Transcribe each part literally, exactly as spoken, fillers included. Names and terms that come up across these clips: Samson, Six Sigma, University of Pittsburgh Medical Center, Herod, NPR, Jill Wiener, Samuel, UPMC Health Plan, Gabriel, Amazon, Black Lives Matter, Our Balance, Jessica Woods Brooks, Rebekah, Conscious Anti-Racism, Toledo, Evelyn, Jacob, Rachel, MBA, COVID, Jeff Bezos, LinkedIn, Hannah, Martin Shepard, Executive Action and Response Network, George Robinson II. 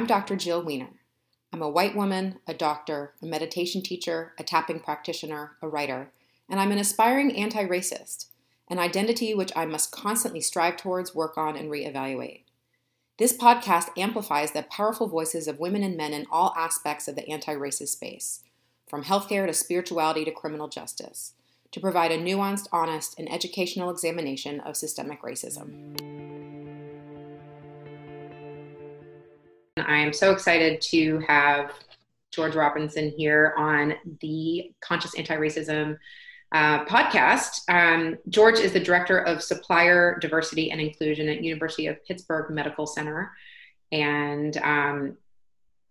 I'm Doctor Jill Wiener. I'm a white woman, a doctor, a meditation teacher, a tapping practitioner, a writer, and I'm an aspiring anti-racist, an identity which I must constantly strive towards, work on, and reevaluate. This podcast amplifies the powerful voices of women and men in all aspects of the anti-racist space, from healthcare to spirituality to criminal justice, to provide a nuanced, honest, and educational examination of systemic racism. I am so excited to have George Robinson here on the Conscious Anti-Racism uh, podcast. Um, George is the Director of Supplier Diversity and Inclusion at University of Pittsburgh Medical Center. And um,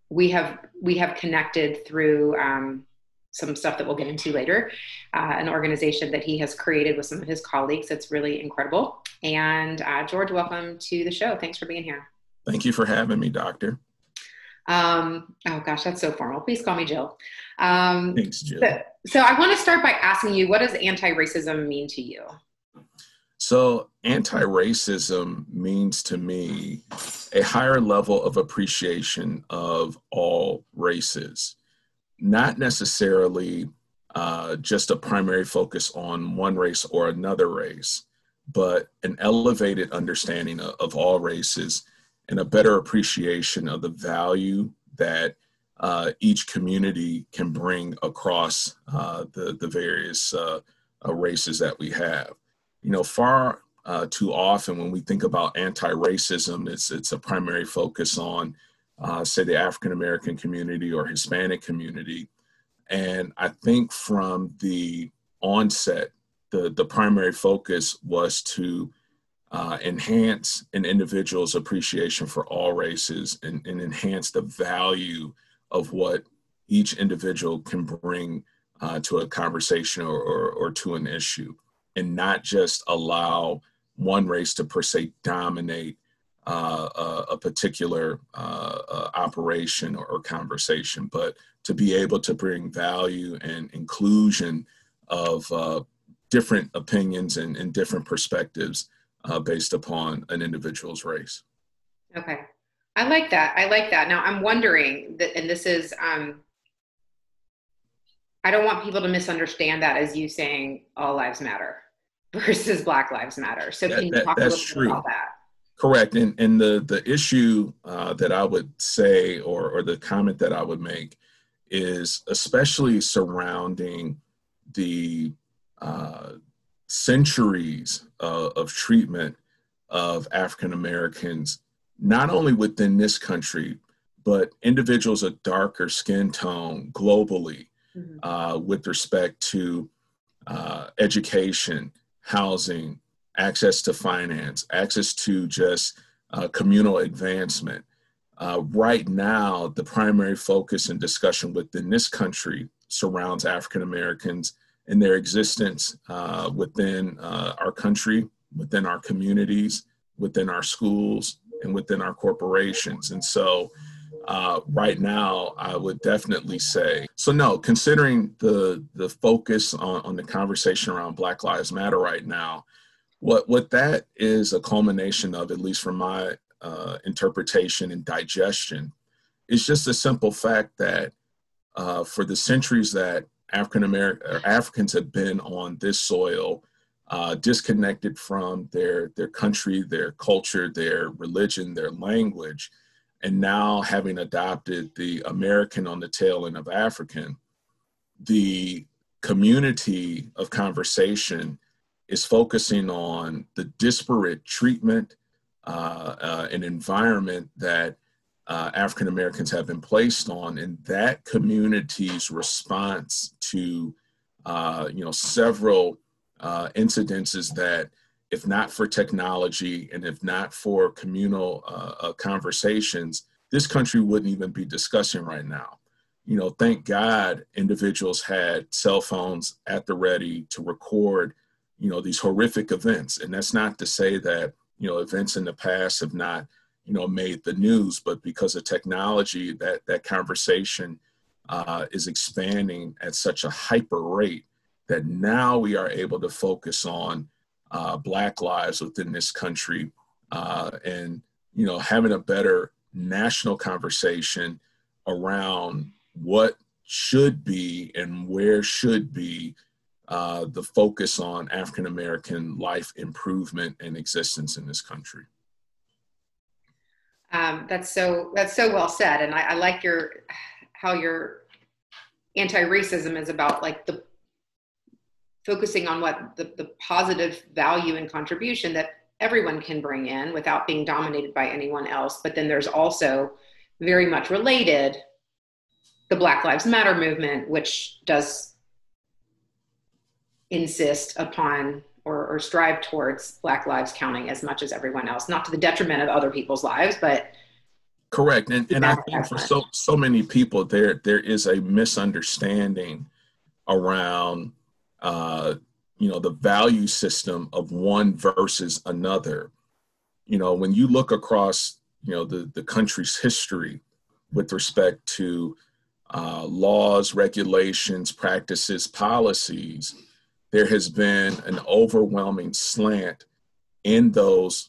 we have we have connected through um, some stuff that we'll get into later, uh, an organization that he has created with some of his colleagues. That's really incredible. And uh, George, welcome to the show. Thanks for being here. Thank you for having me, Doctor. Um, oh gosh, that's so formal. Please call me Jill. Um, Thanks, Jill. So, so I want to start by asking you, what does anti-racism mean to you? So anti-racism means to me a higher level of appreciation of all races, not necessarily uh, just a primary focus on one race or another race, but an elevated understanding of, of all races and a better appreciation of the value that uh, each community can bring across uh, the, the various uh, uh, races that we have. You know, far uh, too often when we think about anti-racism, it's, it's a primary focus on, uh, say, the African-American community or Hispanic community. And I think from the onset, the, the primary focus was to Uh, enhance an individual's appreciation for all races and, and enhance the value of what each individual can bring uh, to a conversation or, or, or to an issue, and not just allow one race to per se dominate uh, a, a particular uh, uh, operation or, or conversation, but to be able to bring value and inclusion of uh, different opinions and, and different perspectives Uh, based upon an individual's race. Okay. I like that. I like that. Now I'm wondering that, and this is, um, I don't want people to misunderstand that as you saying all lives matter versus Black Lives Matter. So that, can you that, talk a little true. bit about that? Correct. And, and the, the issue uh, that I would say, or, or the comment that I would make is especially surrounding the, uh, centuries uh, of treatment of African Americans, not only within this country, but individuals of darker skin tone globally, mm-hmm. uh, with respect to uh, education, housing, access to finance, access to just uh, communal advancement. Uh, right now, the primary focus and discussion within this country surrounds African Americans and their existence uh, within uh, our country, within our communities, within our schools, and within our corporations. And so uh, right now, I would definitely say, so no, considering the, the focus on, on the conversation around Black Lives Matter right now, what, what that is a culmination of, at least from my uh, interpretation and digestion, is just a simple fact that uh, for the centuries that African American Africans have been on this soil, uh, disconnected from their, their country, their culture, their religion, their language, and now having adopted the American on the tail end of African, the community of conversation is focusing on the disparate treatment uh, uh, and environment that Uh, African Americans have been placed on, and that community's response to, uh, you know, several uh, incidences that, if not for technology and if not for communal uh, uh, conversations, this country wouldn't even be discussing right now. You know, thank God individuals had cell phones at the ready to record, you know, these horrific events. And that's not to say that, you know, events in the past have not, you know, made the news, but because of technology, that, that conversation uh, is expanding at such a hyper rate that now we are able to focus on uh, Black lives within this country uh, and, you know, having a better national conversation around what should be and where should be uh, the focus on African American life improvement and existence in this country. Um, that's so that's so well said, and I, I like your how your anti-racism is about like the focusing on what the, the positive value and contribution that everyone can bring in without being dominated by anyone else. But then there's also very much related the Black Lives Matter movement, which does insist upon or, or strive towards Black lives counting as much as everyone else, not to the detriment of other people's lives, but correct. And, and I think for so so many people, there there is a misunderstanding around uh, you know, the value system of one versus another. You know, when you look across, you know, the, the country's history with respect to uh, laws, regulations, practices, policies, there has been an overwhelming slant in those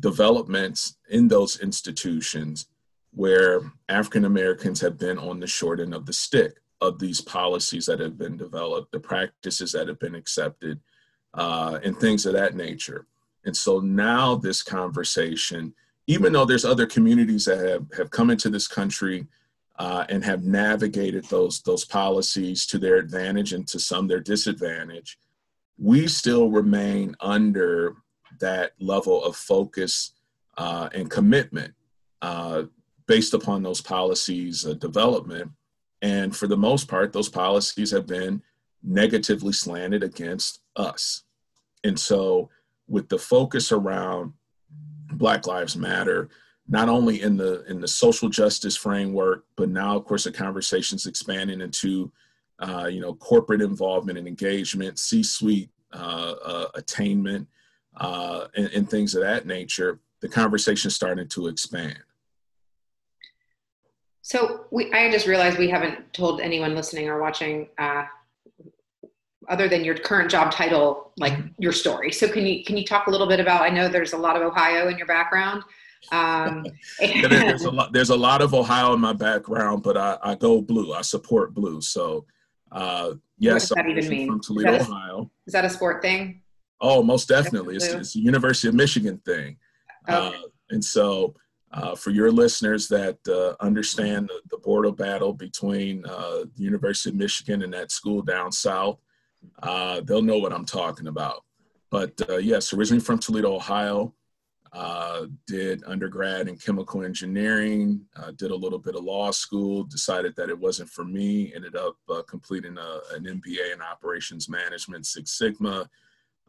developments, in those institutions where African Americans have been on the short end of the stick of these policies that have been developed, the practices that have been accepted, uh, and things of that nature. And so now this conversation, even though there's other communities that have, have come into this country uh, and have navigated those, those policies to their advantage and to some their disadvantage, we still remain under that level of focus uh, and commitment uh, based upon those policies uh, development. And for the most part, those policies have been negatively slanted against us. And so with the focus around Black Lives Matter, not only in the in the social justice framework, but now, of course, the conversation's expanding into uh, you know, corporate involvement and engagement, C-suite uh, uh, attainment, Uh, and, and things of that nature, the conversation started to expand. So we, I just realized we haven't told anyone listening or watching, uh, other than your current job title, like your story. So can you can you talk a little bit about? I know there's a lot of Ohio in your background. Um, and there's a lot. There's a lot of Ohio in my background, but I, I go blue. I support blue. So uh, yes, what does that even mean? From Toledo, is that a, Ohio. Is that a sport thing? Oh, most definitely. It's, it's a University of Michigan thing. Okay. Uh, and so uh, for your listeners that uh, understand the, the border battle between uh, the University of Michigan and that school down south, uh, they'll know what I'm talking about. But uh, yes, originally from Toledo, Ohio, uh, did undergrad in chemical engineering, uh, did a little bit of law school, decided that it wasn't for me, ended up uh, completing a, an M B A in operations management, Six Sigma.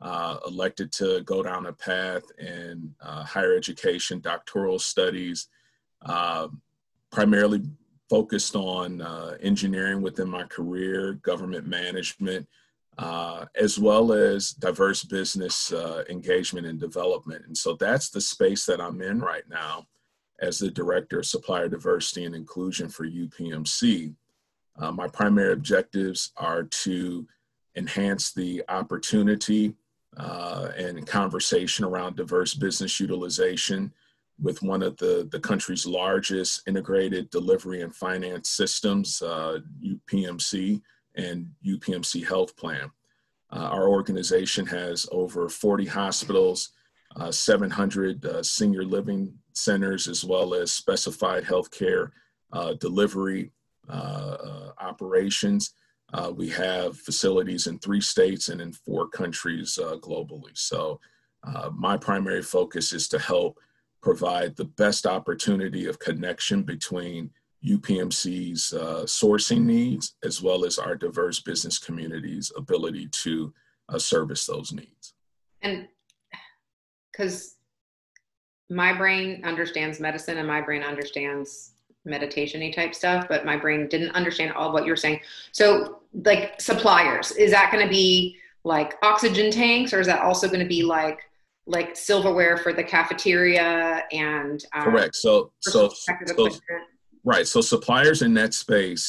Uh, elected to go down a path in uh, higher education, doctoral studies, uh, primarily focused on uh, engineering within my career, government management, uh, as well as diverse business uh, engagement and development. And so that's the space that I'm in right now as the Director of Supplier Diversity and Inclusion for U P M C. Uh, my primary objectives are to enhance the opportunity Uh, and conversation around diverse business utilization with one of the, the country's largest integrated delivery and finance systems, uh, U P M C and U P M C Health Plan. Uh, our organization has over forty hospitals, uh, seven hundred uh, senior living centers, as well as specified healthcare uh, delivery uh, uh, operations. Uh, we have facilities in three states and in four countries uh, globally. So uh, my primary focus is to help provide the best opportunity of connection between U P M C's uh, sourcing needs, as well as our diverse business community's ability to uh, service those needs. And because my brain understands medicine and my brain understands meditation-y type stuff, but my brain didn't understand all what you're saying. So like suppliers, is that going to be like oxygen tanks, or is that also going to be like, like silverware for the cafeteria and um, correct. So, so, so right. So suppliers in that space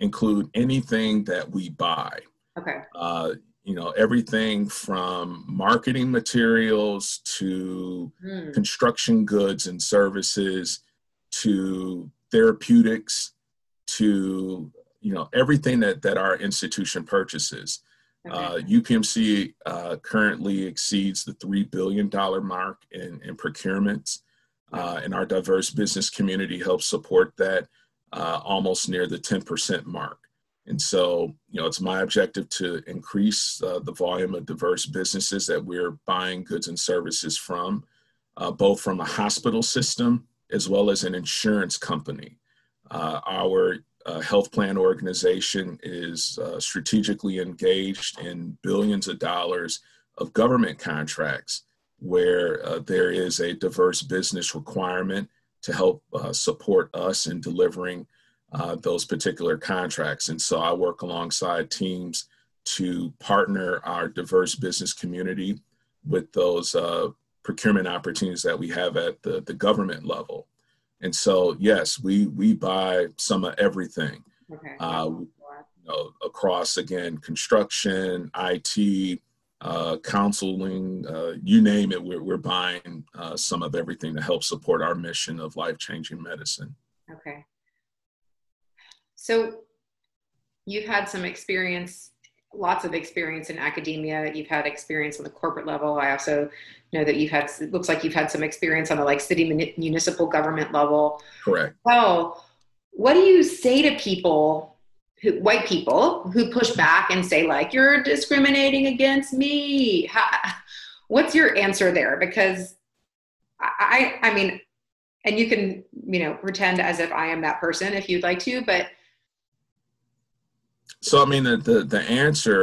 include anything that we buy. Okay. Uh, you know, everything from marketing materials to mm. construction goods and services, to therapeutics, to you know everything that that our institution purchases. Okay. Uh, U P M C uh, currently exceeds the three billion dollars mark in, in procurements, uh, and our diverse business community helps support that uh, almost near the ten percent mark. And so, you know, it's my objective to increase uh, the volume of diverse businesses that we're buying goods and services from, uh, both from a hospital system as well as an insurance company. Uh, our Uh, health plan organization is uh, strategically engaged in billions of dollars of government contracts where uh, there is a diverse business requirement to help uh, support us in delivering uh, those particular contracts. And so I work alongside teams to partner our diverse business community with those uh, procurement opportunities that we have at the, the government level. And so, yes, we we buy some of everything, okay. uh, you know, across, again, construction, I T, uh, counseling, uh, you name it, we're, we're buying uh, some of everything to help support our mission of life-changing medicine. Okay. So you've had some experience, lots of experience in academia. You've had experience on the corporate level. I also know that you've had, it looks like you've had some experience on the like city municipal government level. Correct. So what do you say to people, who, white people, who push back and say like, you're discriminating against me? How, what's your answer there? Because I, I mean, and you can, you know, pretend as if I am that person if you'd like to, but So, I mean, the, the, the answer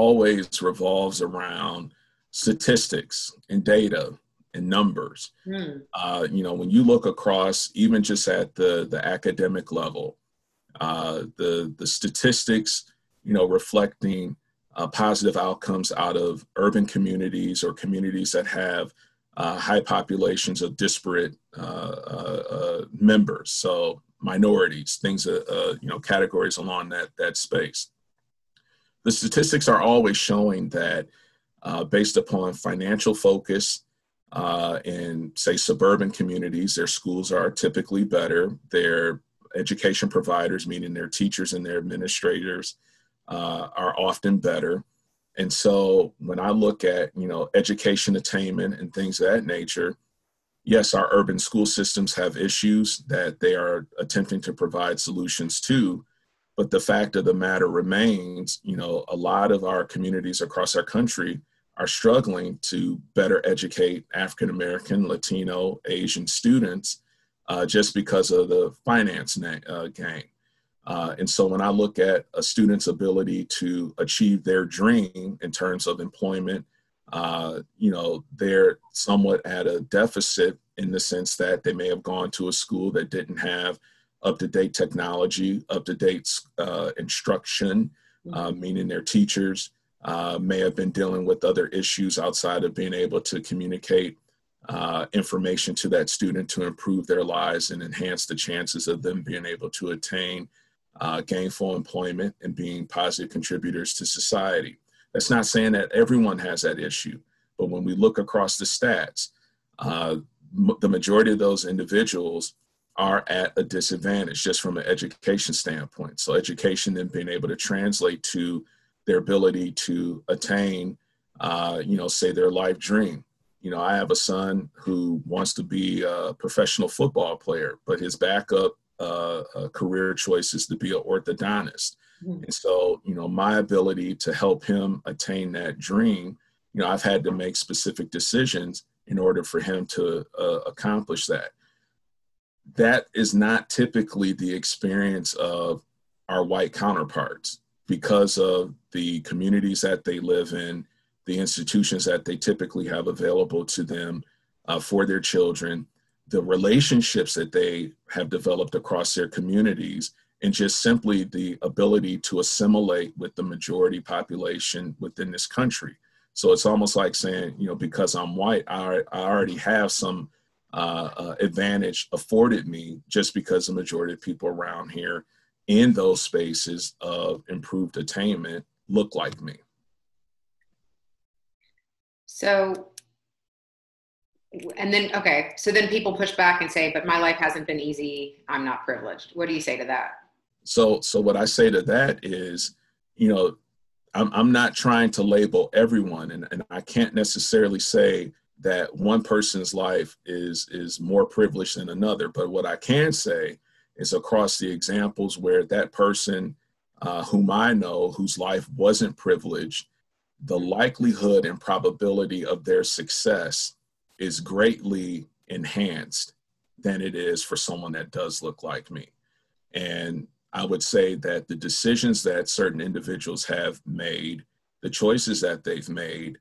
always revolves around statistics and data and numbers. Mm. Uh, you know, when you look across, even just at the, the academic level, uh, the, the statistics, you know, reflecting uh, positive outcomes out of urban communities or communities that have uh, high populations of disparate uh, uh, uh, members. So, minorities, things, uh, uh, you know, categories along that, that space. The statistics are always showing that uh, based upon financial focus uh, in, say, suburban communities, their schools are typically better. Their education providers, meaning their teachers and their administrators, uh, are often better. And so when I look at, you know, education attainment and things of that nature, yes, our urban school systems have issues that they are attempting to provide solutions to, but the fact of the matter remains, you know, a lot of our communities across our country are struggling to better educate African-American, Latino, Asian students uh, just because of the finance na- uh, game. Uh, and so when I look at a student's ability to achieve their dream in terms of employment, Uh, you know, they're somewhat at a deficit in the sense that they may have gone to a school that didn't have up-to-date technology, up-to-date uh, instruction, uh, meaning their teachers uh, may have been dealing with other issues outside of being able to communicate uh, information to that student to improve their lives and enhance the chances of them being able to attain uh, gainful employment and being positive contributors to society. That's not saying that everyone has that issue, but when we look across the stats, uh, m- the majority of those individuals are at a disadvantage just from an education standpoint. So education and being able to translate to their ability to attain, uh, you know, say their life dream. You know, I have a son who wants to be a professional football player, but his backup uh, uh, career choice is to be an orthodontist. And so, you know, my ability to help him attain that dream, you know, I've had to make specific decisions in order for him to uh, accomplish that. That is not typically the experience of our white counterparts because of the communities that they live in, the institutions that they typically have available to them uh, for their children, the relationships that they have developed across their communities, and just simply the ability to assimilate with the majority population within this country. So it's almost like saying, you know, because I'm white, I, I already have some uh, uh, advantage afforded me just because the majority of people around here in those spaces of improved attainment look like me. So And then, okay, so then people push back and say, but my life hasn't been easy. I'm not privileged. What do you say to that? So, so what I say to that is, you know, I'm, I'm not trying to label everyone, and, and I can't necessarily say that one person's life is, is more privileged than another. But what I can say is across the examples where that person uh, whom I know, whose life wasn't privileged, the likelihood and probability of their success is greatly enhanced than it is for someone that does look like me. And I would say that the decisions that certain individuals have made, the choices that they've made,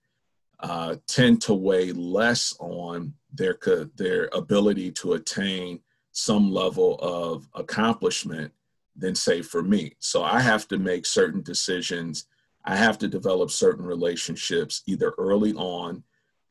uh, tend to weigh less on their, their ability to attain some level of accomplishment than, say, for me. So I have to make certain decisions. I have to develop certain relationships either early on.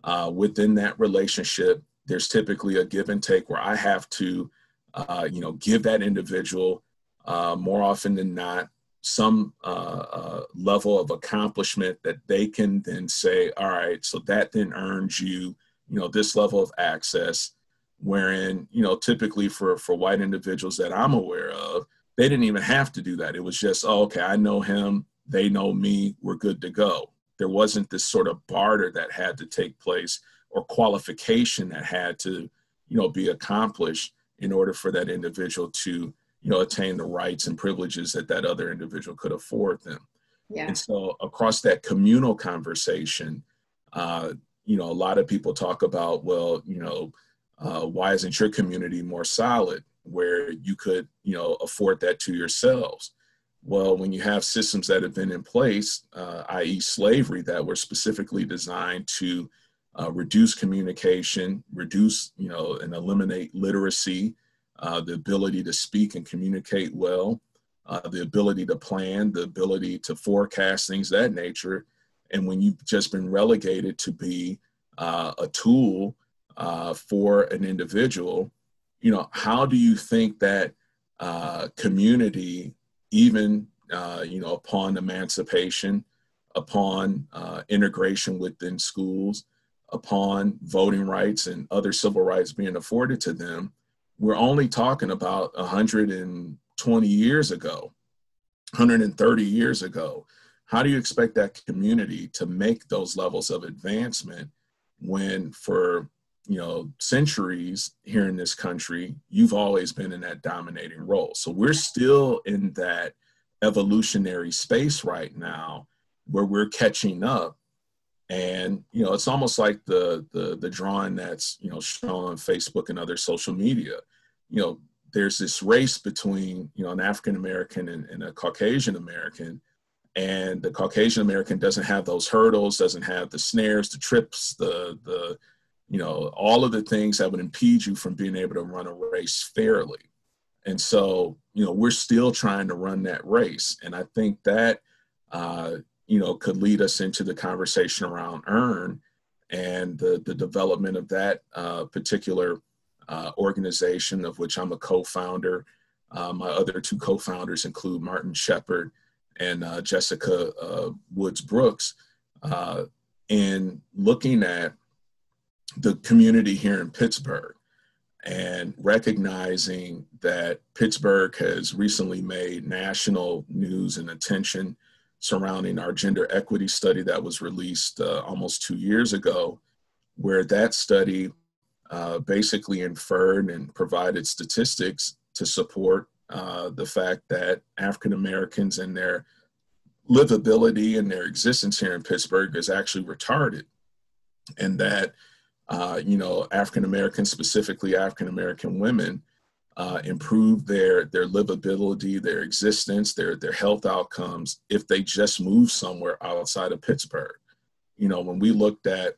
Uh, within that relationship, there's typically a give and take where I have to, uh, you know, give that individual uh, more often than not some uh, uh, level of accomplishment that they can then say, all right, so that then earns you, you know, this level of access, wherein, you know, typically for, for white individuals that I'm aware of, they didn't even have to do that. It was just, oh, okay, I know him, they know me, we're good to go. There wasn't this sort of barter that had to take place or qualification that had to, you know, be accomplished in order for that individual to, you know, attain the rights and privileges that that other individual could afford them. Yeah. And so across that communal conversation, uh, you know, a lot of people talk about, well, you know, uh, why isn't your community more solid where you could, you know, afford that to yourselves? Well, when you have systems that have been in place, uh, that is slavery, that were specifically designed to uh, reduce communication, reduce, you know, and eliminate literacy, uh, the ability to speak and communicate well, uh, the ability to plan, the ability to forecast, things of that nature. And when you've just been relegated to be uh, a tool uh, for an individual, you know, how do you think that uh, community, even, uh, you know, upon emancipation, upon uh, integration within schools, upon voting rights and other civil rights being afforded to them, we're only talking about one hundred twenty years ago, one hundred thirty years ago. How do you expect that community to make those levels of advancement when for, you know, centuries here in this country, you've always been in that dominating role? So we're still in that evolutionary space right now where we're catching up. And, you know, it's almost like the, the, the drawing that's, you know, shown on Facebook and other social media. You know, there's this race between, you know, an African-American and, and a Caucasian-American, and the Caucasian-American doesn't have those hurdles, doesn't have the snares, the trips, the, the, you know, all of the things that would impede you from being able to run a race fairly. And so, you know, we're still trying to run that race. And I think that, uh, you know, could lead us into the conversation around EARN and the, the development of that uh, particular uh, organization, of which I'm a co-founder. Uh, my other two co-founders include Martin Shepard and uh, Jessica uh, Woods Brooks. Uh, in looking at the community here in Pittsburgh and recognizing that Pittsburgh has recently made national news and attention surrounding our gender equity study that was released uh, almost two years ago, where that study uh, basically inferred and provided statistics to support uh, the fact that African Americans and their livability and their existence here in Pittsburgh is actually retarded, and that Uh, you know, African Americans, specifically African American women, uh, improve their their livability, their existence, their their health outcomes if they just move somewhere outside of Pittsburgh. You know, when we looked at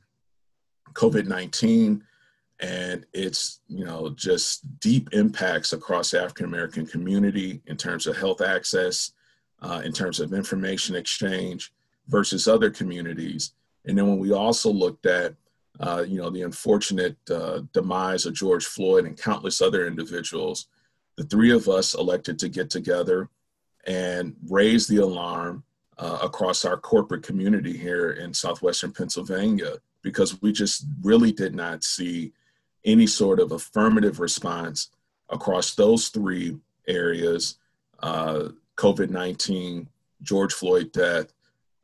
COVID nineteen and its, you know, just deep impacts across the African American community in terms of health access, uh, in terms of information exchange versus other communities, and then when we also looked at Uh, you know, the unfortunate uh, demise of George Floyd and countless other individuals, the three of us elected to get together and raise the alarm uh, across our corporate community here in southwestern Pennsylvania because we just really did not see any sort of affirmative response across those three areas, uh, COVID nineteen, George Floyd death,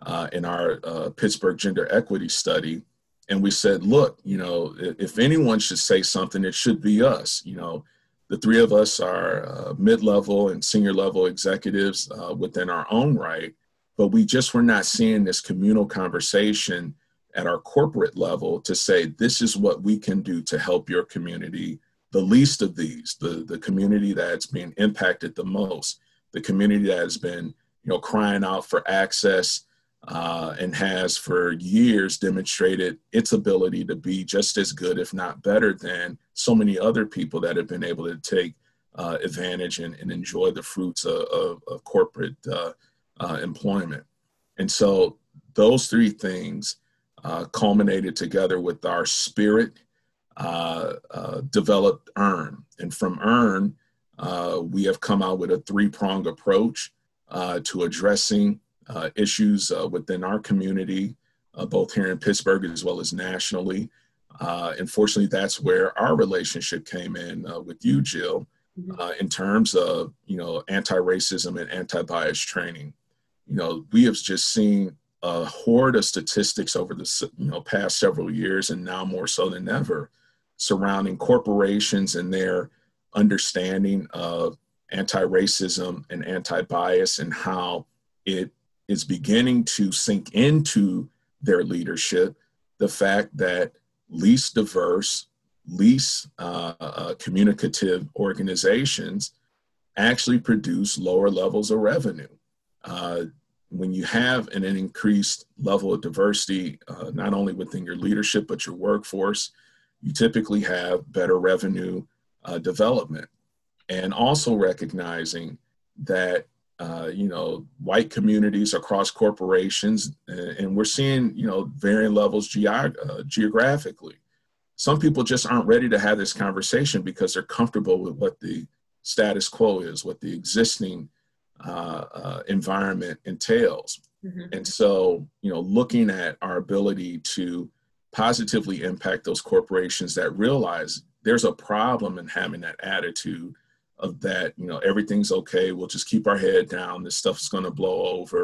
uh, and our uh, Pittsburgh gender equity study. And we said, look, you know, if anyone should say something, it should be us. You know, the three of us are uh, mid-level and senior level executives uh, within our own right, but we just were not seeing this communal conversation at our corporate level to say, this is what we can do to help your community, the least of these, the, the community that's being impacted the most, the community that has been, you know, crying out for access, Uh, and has for years demonstrated its ability to be just as good, if not better, than so many other people that have been able to take uh, advantage and, and enjoy the fruits of, of, of corporate uh, uh, employment. And so those three things uh, culminated together with our spirit, uh, uh, developed EARN. And from EARN, uh, we have come out with a three-pronged approach uh, to addressing Uh, issues uh, within our community, uh, both here in Pittsburgh as well as nationally. Uh, and fortunately, that's where our relationship came in uh, with you, Jill, uh, in terms of, you know, anti-racism and anti-bias training. You know, we have just seen a horde of statistics over the you know, past several years, and now more so than ever, surrounding corporations and their understanding of anti-racism and anti-bias and how it is beginning to sink into their leadership, the fact that least diverse, least uh, uh, communicative organizations actually produce lower levels of revenue. Uh, when you have an, an increased level of diversity, uh, not only within your leadership, but your workforce, you typically have better revenue uh, development. And also recognizing that Uh, you know, white communities across corporations, and we're seeing, you know, varying levels ge- uh, geographically. Some people just aren't ready to have this conversation because they're comfortable with what the status quo is, what the existing uh, uh, environment entails. Mm-hmm. And so, you know, looking at our ability to positively impact those corporations that realize there's a problem in having that attitude of that, you know, everything's okay, we'll just keep our head down, this stuff's gonna blow over.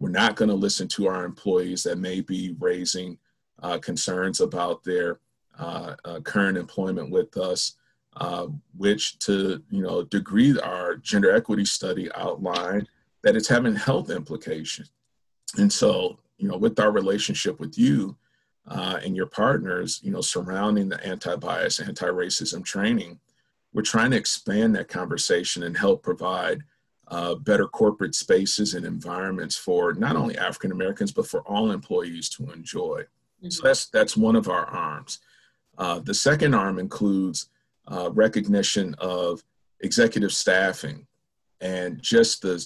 We're not gonna listen to our employees that may be raising uh, concerns about their uh, uh, current employment with us, uh, which to, you know, degree our gender equity study outlined that it's having health implications. And so, you know, with our relationship with you uh, and your partners, you know, surrounding the anti-bias, anti-racism training, we're trying to expand that conversation and help provide uh, better corporate spaces and environments for not only African Americans, but for all employees to enjoy. Mm-hmm. So that's, that's one of our arms. Uh, the second arm includes uh, recognition of executive staffing and just the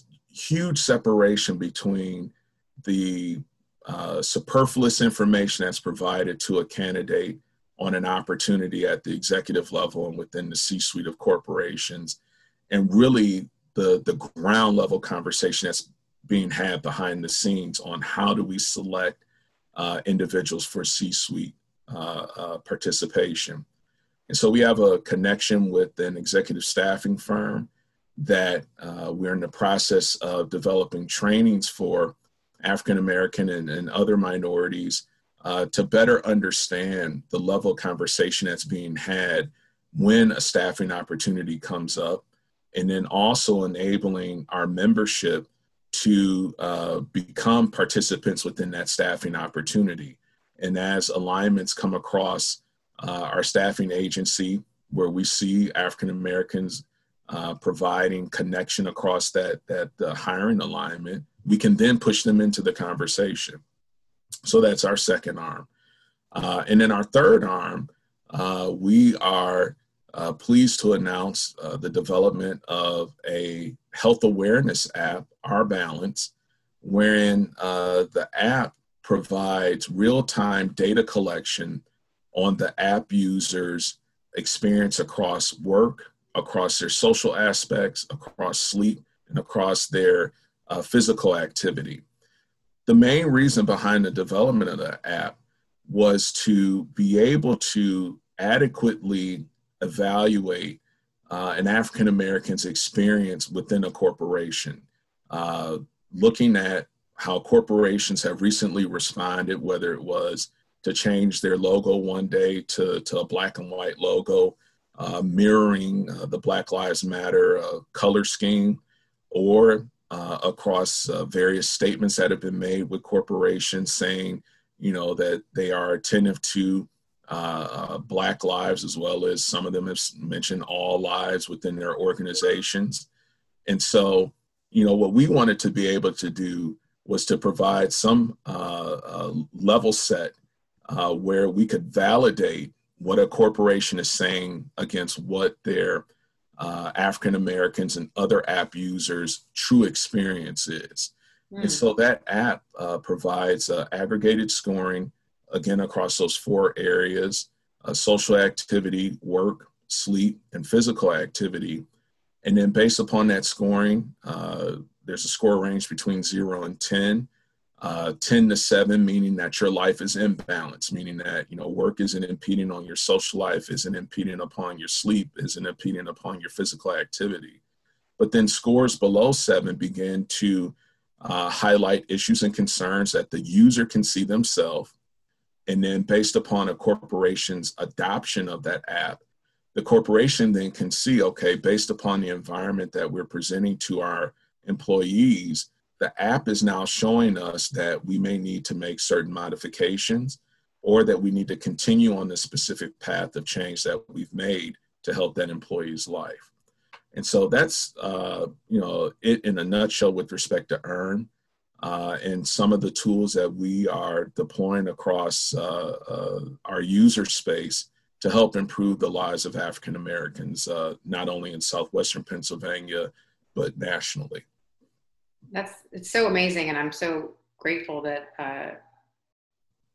huge separation between the uh, superfluous information that's provided to a candidate on an opportunity at the executive level and within the C-suite of corporations, and really the, the ground level conversation that's being had behind the scenes on how do we select uh, individuals for C-suite uh, uh, participation. And so we have a connection with an executive staffing firm that uh, we're in the process of developing trainings for African-American and, and other minorities Uh, to better understand the level of conversation that's being had when a staffing opportunity comes up, and then also enabling our membership to uh, become participants within that staffing opportunity. And as alignments come across uh, our staffing agency, where we see African Americans uh, providing connection across that, that uh, hiring alignment, we can then push them into the conversation. So that's our second arm. Uh, and then our third arm, uh, we are uh, pleased to announce uh, the development of a health awareness app, Our Balance, wherein uh, the app provides real-time data collection on the app users' experience across work, across their social aspects, across sleep, and across their uh, physical activity. The main reason behind the development of the app was to be able to adequately evaluate uh, an African American's experience within a corporation, uh, looking at how corporations have recently responded, whether it was to change their logo one day to, to a black and white logo, uh, mirroring uh, the Black Lives Matter uh, color scheme, or uh, across uh, various statements that have been made with corporations saying, you know, that they are attentive to uh, uh, Black lives, as well as some of them have mentioned all lives within their organizations. And so, you know, what we wanted to be able to do was to provide some uh, uh, level set uh, where we could validate what a corporation is saying against what their uh, African Americans and other app users' true experience is. And so that app uh, provides uh, aggregated scoring, again, across those four areas, uh, social activity, work, sleep, and physical activity. And then based upon that scoring, uh, there's a score range between zero and ten, uh, ten to seven, meaning that your life is in balance, meaning that, you know, work isn't impeding on your social life, isn't impeding upon your sleep, isn't impeding upon your physical activity. But then scores below seven begin to Uh, highlight issues and concerns that the user can see themselves. And then based upon a corporation's adoption of that app, the corporation then can see, okay, based upon the environment that we're presenting to our employees, the app is now showing us that we may need to make certain modifications, or that we need to continue on the specific path of change that we've made to help that employee's life. And so that's, uh, you know, it in a nutshell with respect to EARN uh, and some of the tools that we are deploying across uh, uh, our user space to help improve the lives of African Americans, uh, not only in Southwestern Pennsylvania, but nationally. That's, it's so amazing. And I'm so grateful that, uh,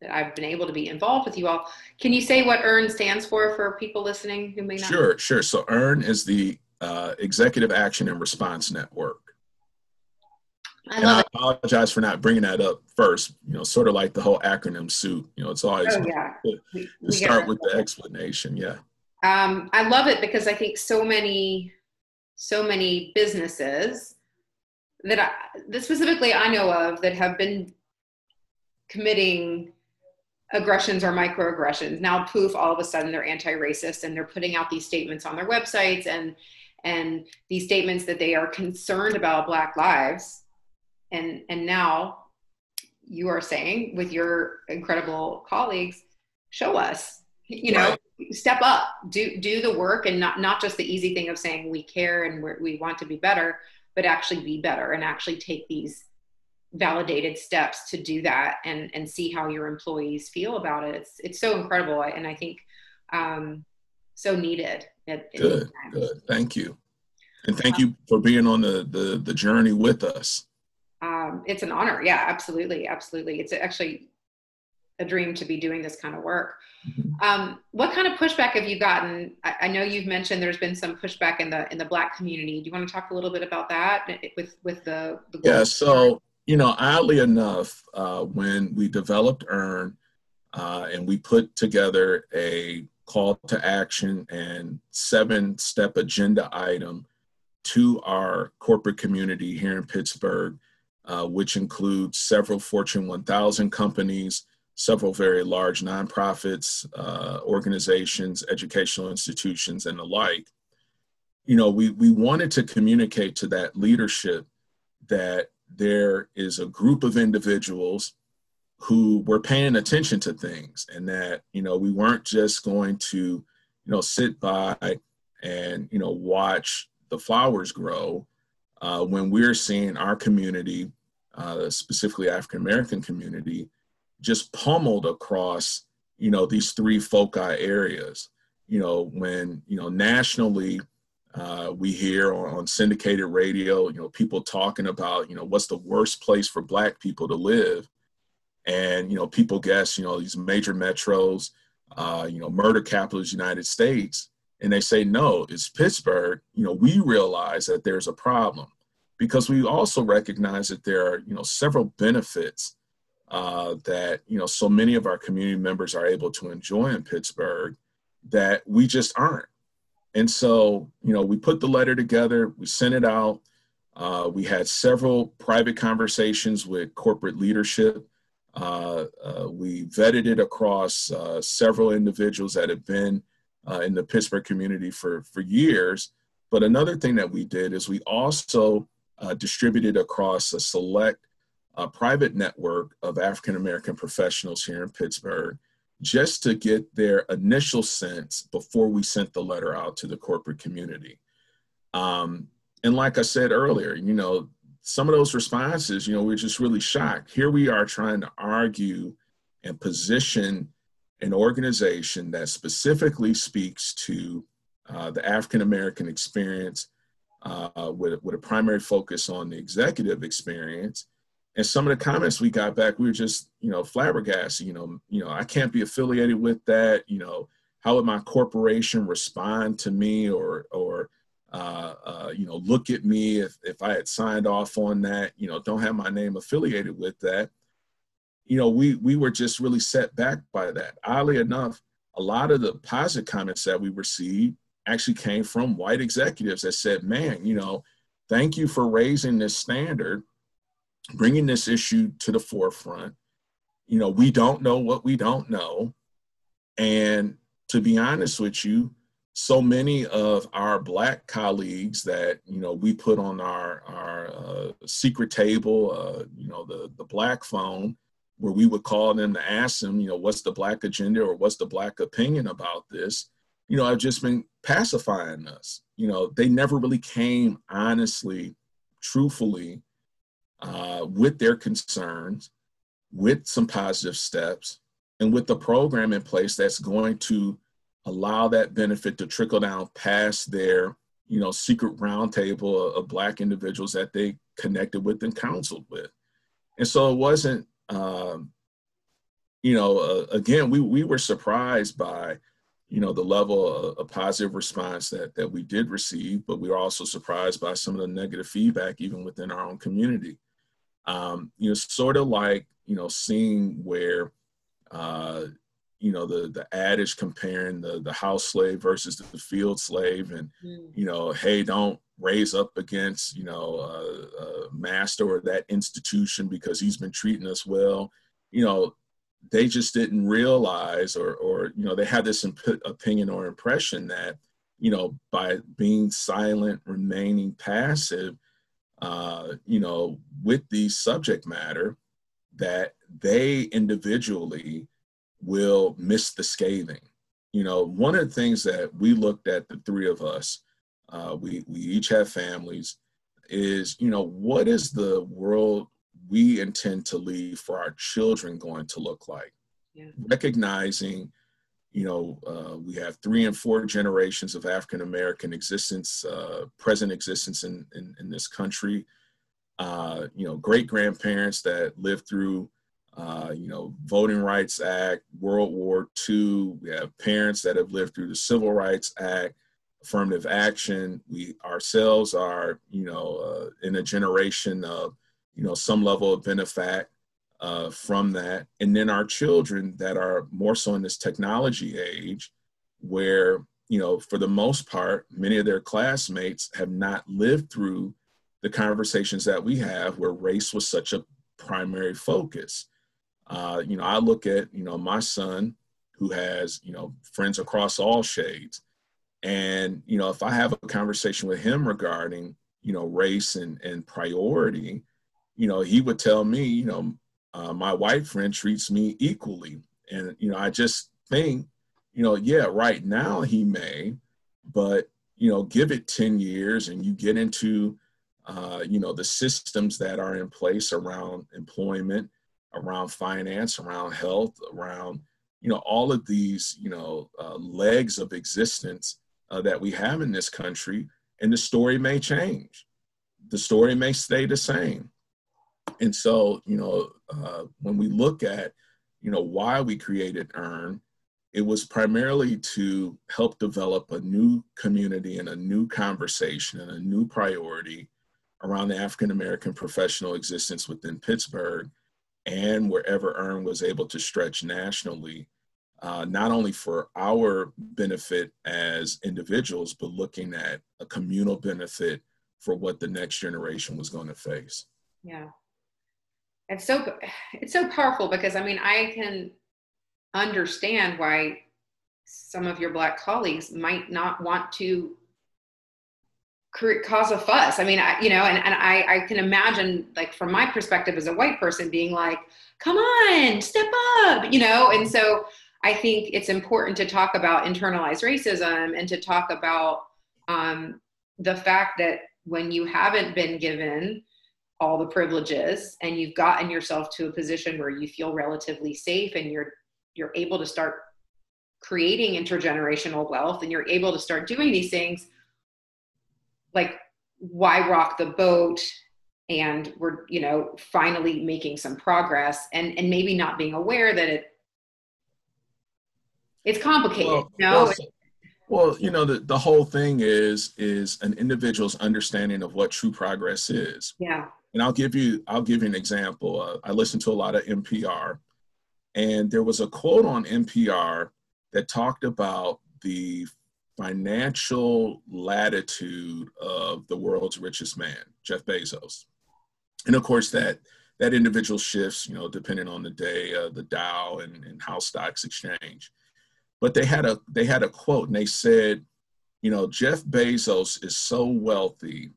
that I've been able to be involved with you all. Can you say what EARN stands for, for people listening who may not? Sure, sure. So EARN is the Uh, Executive Action and Response Network. I and I apologize it. for not bringing that up first, you know, sort of like the whole acronym soup, you know, it's always oh, yeah. to, we, to we start with the explanation. Yeah. Um, I love it because I think so many, so many businesses that I, that specifically I know of that have been committing aggressions or microaggressions. Now, poof, all of a sudden they're anti-racist and they're putting out these statements on their websites and and these statements that they are concerned about Black lives. And, and now you are saying with your incredible colleagues, show us, you know, right. Step up, do do the work, and not, not just the easy thing of saying we care and we're, we want to be better, but actually be better and actually take these validated steps to do that and, and see how your employees feel about it. It's, it's so incredible. And I think um, so needed. At, at good, good. Thank you. And thank um, you for being on the, the, the journey with us. Um, it's an honor. Yeah, absolutely. Absolutely. It's actually a dream to be doing this kind of work. Mm-hmm. Um, what kind of pushback have you gotten? I, I know you've mentioned there's been some pushback in the, in the Black community. Do you want to talk a little bit about that with, with the, the yeah, so, you know, oddly enough, uh, when we developed EARN uh, and we put together a call to action and seven-step agenda item to our corporate community here in Pittsburgh, uh, which includes several Fortune one thousand companies, several very large nonprofits, uh, organizations, educational institutions, and the like. You know, we, we wanted to communicate to that leadership that there is a group of individuals who were paying attention to things, and that, you know, we weren't just going to, you know, sit by and, you know, watch the flowers grow uh, when we're seeing our community, uh, specifically African-American community, just pummeled across, you know, these three foci areas. You know, when, you know, nationally, Uh, we hear on, on syndicated radio, you know, people talking about, you know, what's the worst place for Black people to live. And, you know, people guess, you know, these major metros, uh, you know, murder capitals, United States. And they say, no, it's Pittsburgh. You know, we realize that there's a problem because we also recognize that there are, you know, several benefits uh, that, you know, so many of our community members are able to enjoy in Pittsburgh that we just aren't. And so, you know, we put the letter together, we sent it out. Uh, we had several private conversations with corporate leadership. Uh, uh, we vetted it across uh, several individuals that have been uh, in the Pittsburgh community for, for years. But another thing that we did is we also uh, distributed across a select uh, private network of African-American professionals here in Pittsburgh, just to get their initial sense before we sent the letter out to the corporate community. Um, and like I said earlier, you know, some of those responses, you know, we're just really shocked. Here we are trying to argue and position an organization that specifically speaks to uh, the African-American experience uh, with, with a primary focus on the executive experience. And some of the comments we got back, we were just, you know, flabbergasted, you know, you know, I can't be affiliated with that. You know, how would my corporation respond to me or, or, Uh, uh, you know, look at me if, if I had signed off on that, you know, don't have my name affiliated with that. You know, we, we were just really set back by that. Oddly enough, a lot of the positive comments that we received actually came from white executives that said, man, you know, thank you for raising this standard, bringing this issue to the forefront. You know, we don't know what we don't know. And to be honest with you, so many of our Black colleagues that, you know, we put on our, our uh, secret table, uh, you know, the, the Black phone, where we would call them to ask them, you know, what's the Black agenda or what's the Black opinion about this, you know, have just been pacifying us. You know, they never really came honestly, truthfully, uh, with their concerns, with some positive steps, and with the program in place that's going to allow that benefit to trickle down past their, you know, secret roundtable of, of Black individuals that they connected with and counseled with. And so it wasn't, um, you know, uh, again, we, we were surprised by, you know, the level of, of positive response that, that we did receive, but we were also surprised by some of the negative feedback, even within our own community. Um, you know, sort of like, you know, seeing where, uh, you know, the, the adage comparing the, the house slave versus the field slave and, mm. you know, hey, don't raise up against, you know, uh, uh, master or that institution because he's been treating us well. You know, they just didn't realize or, or you know, they had this imp opinion or impression that, you know, by being silent, remaining passive, uh, you know, with the subject matter, that they individually will miss the scathing. You know, one of the things that we looked at, the three of us, uh, we, we each have families, is, you know, what is the world we intend to leave for our children going to look like? Yeah. Recognizing, you know, uh, we have three and four generations of African-American existence, uh, present existence in, in, in this country. Uh, you know, great-grandparents that lived through Uh, you know, Voting Rights Act, World War Two. We have parents that have lived through the Civil Rights Act, affirmative action. We ourselves are, you know, uh, in a generation of, you know, some level of benefit uh, from that. And then our children that are more so in this technology age where, you know, for the most part, many of their classmates have not lived through the conversations that we have where race was such a primary focus. Uh, you know, I look at, you know, my son who has, you know, friends across all shades. And, you know, if I have a conversation with him regarding, you know, race and, and priority, you know, he would tell me, you know, uh, my white friend treats me equally. And, you know, I just think, you know, yeah, right now he may, but, you know, give it ten years and you get into, uh, you know, the systems that are in place around employment, around finance, around health, around, you know, all of these, you know, uh, legs of existence uh, that we have in this country. And the story may change. The story may stay the same. And so, you know, uh, when we look at, you know, why we created EARN, it was primarily to help develop a new community and a new conversation and a new priority around the African-American professional existence within Pittsburgh, and wherever E A R N was able to stretch nationally, uh, not only for our benefit as individuals, but looking at a communal benefit for what the next generation was going to face. Yeah. It's so, it's so powerful, because I mean, I can understand why some of your Black colleagues might not want to cause a fuss. I mean, I, you know, and, and I, I can imagine, like, from my perspective as a white person, being like, come on, step up, you know? And so I think it's important to talk about internalized racism and to talk about um, the fact that when you haven't been given all the privileges and you've gotten yourself to a position where you feel relatively safe and you're, you're able to start creating intergenerational wealth and you're able to start doing these things, like, why rock the boat? And we're, you know, finally making some progress, and, and maybe not being aware that it it's complicated. Well, you know? well, well, you know, the, the whole thing is, is an individual's understanding of what true progress is. Yeah. And I'll give you, I'll give you an example. Uh, I listened to a lot of N P R, and there was a quote on N P R that talked about the financial latitude of the world's richest man, Jeff Bezos. And of course that, that individual shifts, you know, depending on the day, uh, the Dow and, and how stocks exchange. But they had a, they had a quote, and they said, you know, Jeff Bezos is so wealthy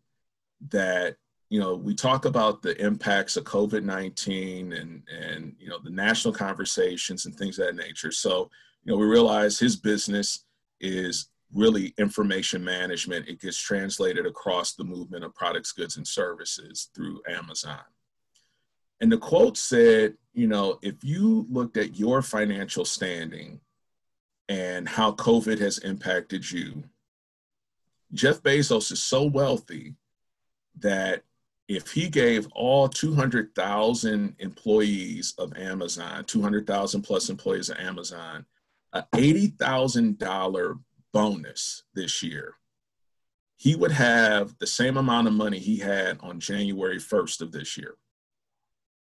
that, you know, we talk about the impacts of COVID nineteen and, and, you know, the national conversations and things of that nature. So, you know, we realize his business is really information management. It gets translated across the movement of products, goods, and services through Amazon. And the quote said, you know, if you looked at your financial standing and how COVID has impacted you, Jeff Bezos is so wealthy that if he gave all two hundred thousand employees of Amazon, two hundred thousand plus employees of Amazon, an eighty thousand dollar bonus this year, he would have the same amount of money he had on January first of this year.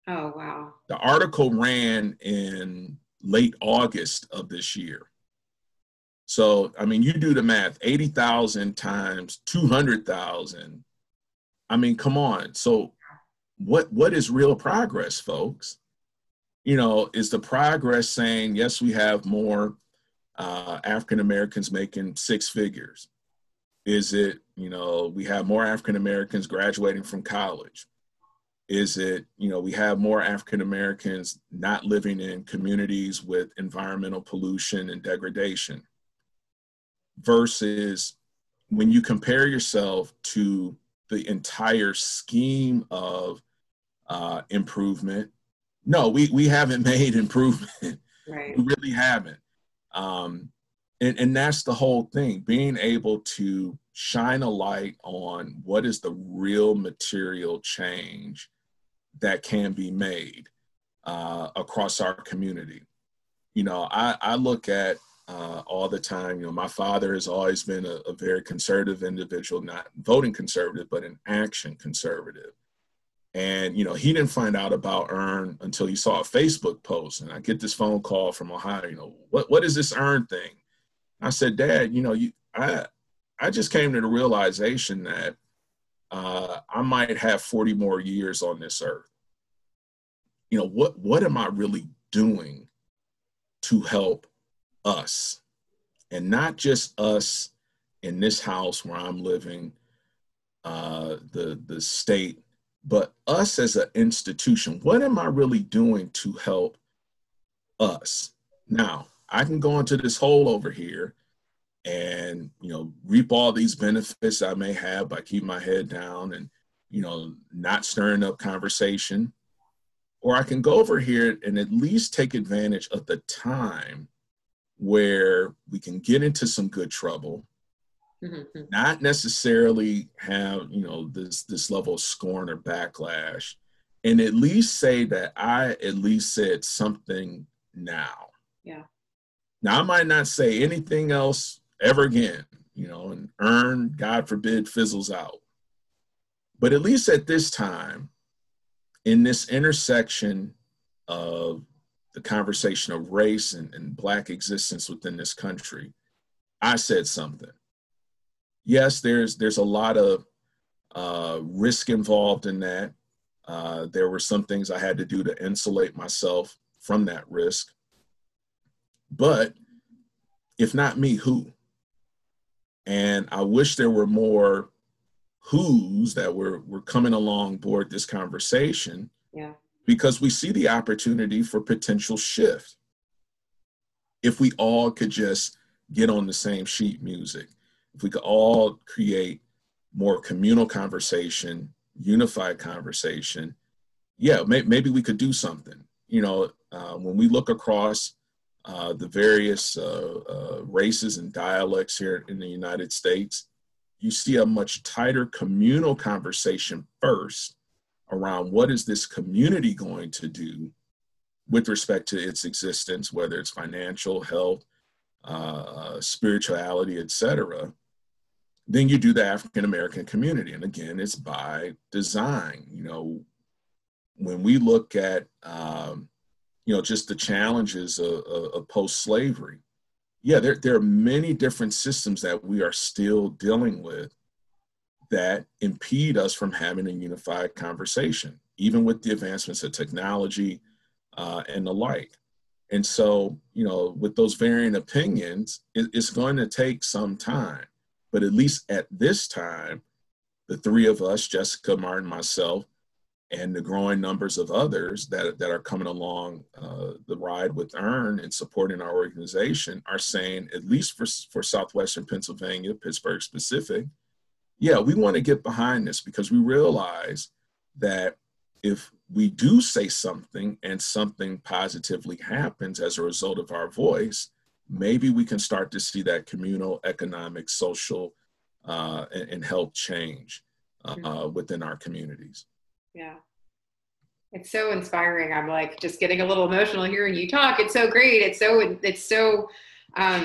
Oh, wow. The article ran in late August of this year. So, I mean, you do the math, eighty thousand times two hundred thousand. I mean, come on. So what, what is real progress, folks? You know, is the progress saying, yes, we have more uh, African-Americans making six figures? Is it, you know, we have more African-Americans graduating from college? Is it, you know, we have more African-Americans not living in communities with environmental pollution and degradation? Versus when you compare yourself to the entire scheme of uh, improvement, no, we, we haven't made improvement. Right. We really haven't. Um, and, and that's the whole thing, being able to shine a light on what is the real material change that can be made uh, across our community. You know, I, I look at uh, all the time, you know, my father has always been a, a very conservative individual, not voting conservative, but an action conservative. And, you know, he didn't find out about E A R N until he saw a Facebook post. And I get this phone call from Ohio, you know, what, what is this E A R N thing? I said, Dad, you know, you, I, I just came to the realization that uh, I might have forty more years on this earth. You know, what, what am I really doing to help us? And not just us in this house where I'm living, uh, the, the state, but us as an institution. What am I really doing to help us? Now, I can go into this hole over here and, you know, reap all these benefits I may have by keeping my head down and, you know, not stirring up conversation. Or I can go over here and at least take advantage of the time where we can get into some good trouble. Not necessarily have, you know, this, this level of scorn or backlash, and at least say that I at least said something now. Yeah. Now I might not say anything else ever again, you know, and E A R N, God forbid, fizzles out. But at least at this time, in this intersection of the conversation of race and, and Black existence within this country, I said something. Yes, there's, there's a lot of uh, risk involved in that. Uh, there were some things I had to do to insulate myself from that risk. But if not me, who? And I wish there were more who's that were, were coming along board this conversation, yeah. because we see the opportunity for potential shift. If we all could just get on the same sheet music, if we could all create more communal conversation, unified conversation, yeah, may, maybe we could do something. You know, uh, when we look across Uh, the various uh, uh, races and dialects here in the United States, you see a much tighter communal conversation first around what is this community going to do with respect to its existence, whether it's financial, health, uh, spirituality, et cetera. Then you do the African-American community. And again, it's by design. You know, when we look at, um, you know, just the challenges of, of, of post-slavery. Yeah, there, there are many different systems that we are still dealing with that impede us from having a unified conversation, even with the advancements of technology uh, and the like. And so, you know, with those varying opinions, it, it's going to take some time, but at least at this time, the three of us, Jessica, Martin, myself, and the growing numbers of others that, that are coming along uh, the ride with E A R N and supporting our organization are saying, at least for, for Southwestern Pennsylvania, Pittsburgh specific, yeah, we want to get behind this because we realize that if we do say something and something positively happens as a result of our voice, maybe we can start to see that communal, economic, social, uh, and, and health change uh, within our communities. Yeah. It's so inspiring. I'm like just getting a little emotional hearing you talk. It's so great. It's so, it's so, um,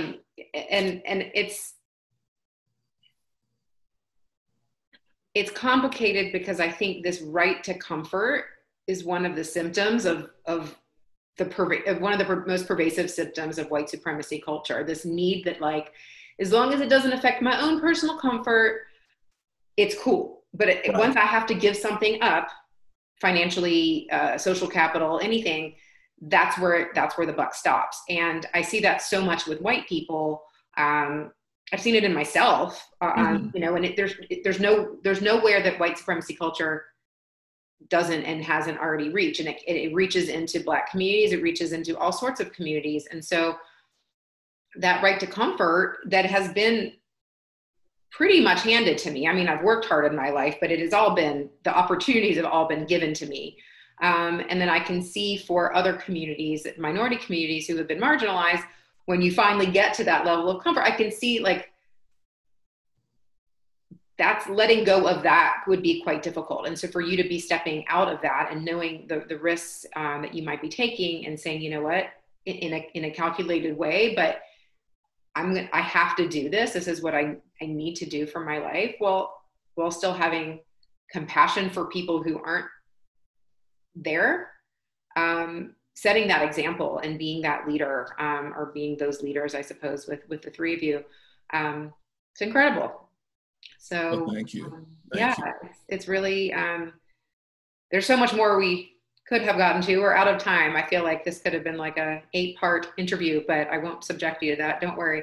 and, and it's, it's complicated because I think this right to comfort is one of the symptoms of, of the, perva- of one of the per- most pervasive symptoms of white supremacy culture, this need that like, as long as it doesn't affect my own personal comfort, it's cool. But it, once I have to give something up, financially, uh, social capital, anything, that's where that's where the buck stops. And I see that so much with white people. Um, I've seen it in myself, uh, mm-hmm. you know. And it, there's it, there's no there's nowhere that white supremacy culture doesn't and hasn't already reached, and it, it reaches into Black communities. It reaches into all sorts of communities, and so that right to comfort that has been pretty much handed to me. I mean, I've worked hard in my life, but it has all been, the opportunities have all been given to me. Um, and then I can see for other communities, minority communities who have been marginalized, when you finally get to that level of comfort, I can see like, that's letting go of that would be quite difficult. And so for you to be stepping out of that and knowing the, the risks um, that you might be taking and saying, you know what, in, in a in a calculated way, but I'm gonna, I have to do this. This is what I, I need to do for my life. Well, while still having compassion for people who aren't there, um, setting that example and being that leader, um, or being those leaders, I suppose, with, with the three of you, um, it's incredible. So well, thank you. Um, thank yeah, you. It's, it's really, um, there's so much more we could have gotten to. We're out of time. I feel like this could have been like a eight part interview, but I won't subject you to that. Don't worry.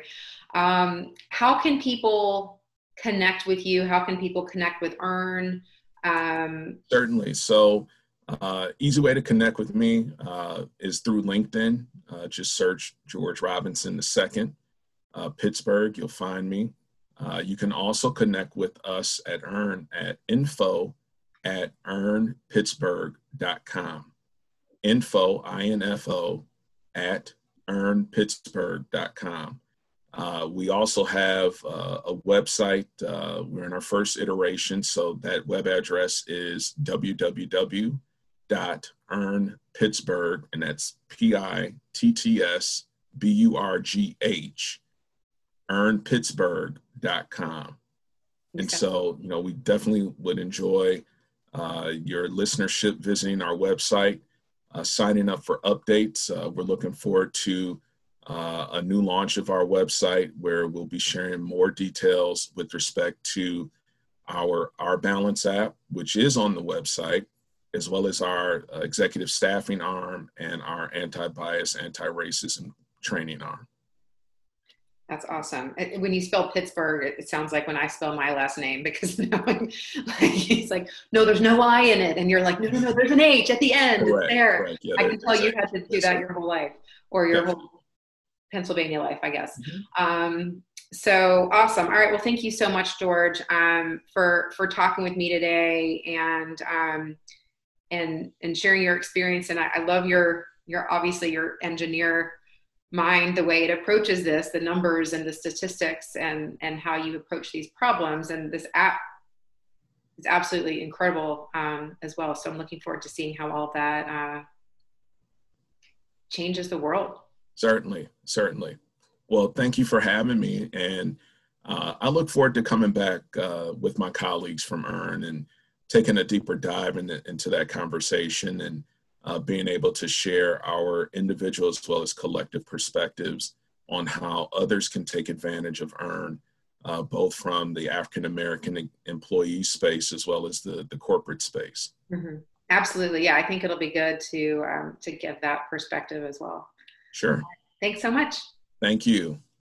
Um, how can people connect with you? How can people connect with E A R N? Um, Certainly. So uh, easy way to connect with me uh, is through LinkedIn. Uh, just search George Robinson the second, uh, Pittsburgh. You'll find me. Uh, you can also connect with us at E A R N at info at earn pittsburgh dot com. Info, I N F O, at earn pittsburgh dot com. Uh, we also have uh, a website. Uh, we're in our first iteration, so that web address is w w w dot earn pittsburgh, and that's P I T T S B U R G H, earn pittsburgh dot com. And so, you know, we definitely would enjoy Uh, your listenership visiting our website. uh, signing up for updates. Uh, we're looking forward to uh, a new launch of our website where we'll be sharing more details with respect to our Our Balance app, which is on the website, as well as our uh, executive staffing arm and our anti-bias, anti-racism training arm. That's awesome. When you spell Pittsburgh, it sounds like when I spell my last name, because now I'm like, it's like, no, there's no I in it. And you're like, no, no, no, there's an H at the end. Correct, it's there. Correct, yeah, I can tell exactly. You had to do that your whole life, or your definitely. Whole Pennsylvania life, I guess. Mm-hmm. um, so awesome. All right. Well, thank you so much, George, um, for, for talking with me today and, um, and, and sharing your experience. And I, I love your, your, obviously your engineer mind, the way it approaches this, the numbers and the statistics and, and how you approach these problems. And this app is absolutely incredible um, as well. So I'm looking forward to seeing how all that uh, changes the world. Certainly, certainly. Well, thank you for having me. And uh, I look forward to coming back uh, with my colleagues from E A R N and taking a deeper dive in the, into that conversation and uh, being able to share our individual as well as collective perspectives on how others can take advantage of E A R N, uh, both from the African-American employee space as well as the, the corporate space. Mm-hmm. Absolutely. Yeah, I think it'll be good to, um, to give that perspective as well. Sure. Thanks so much. Thank you.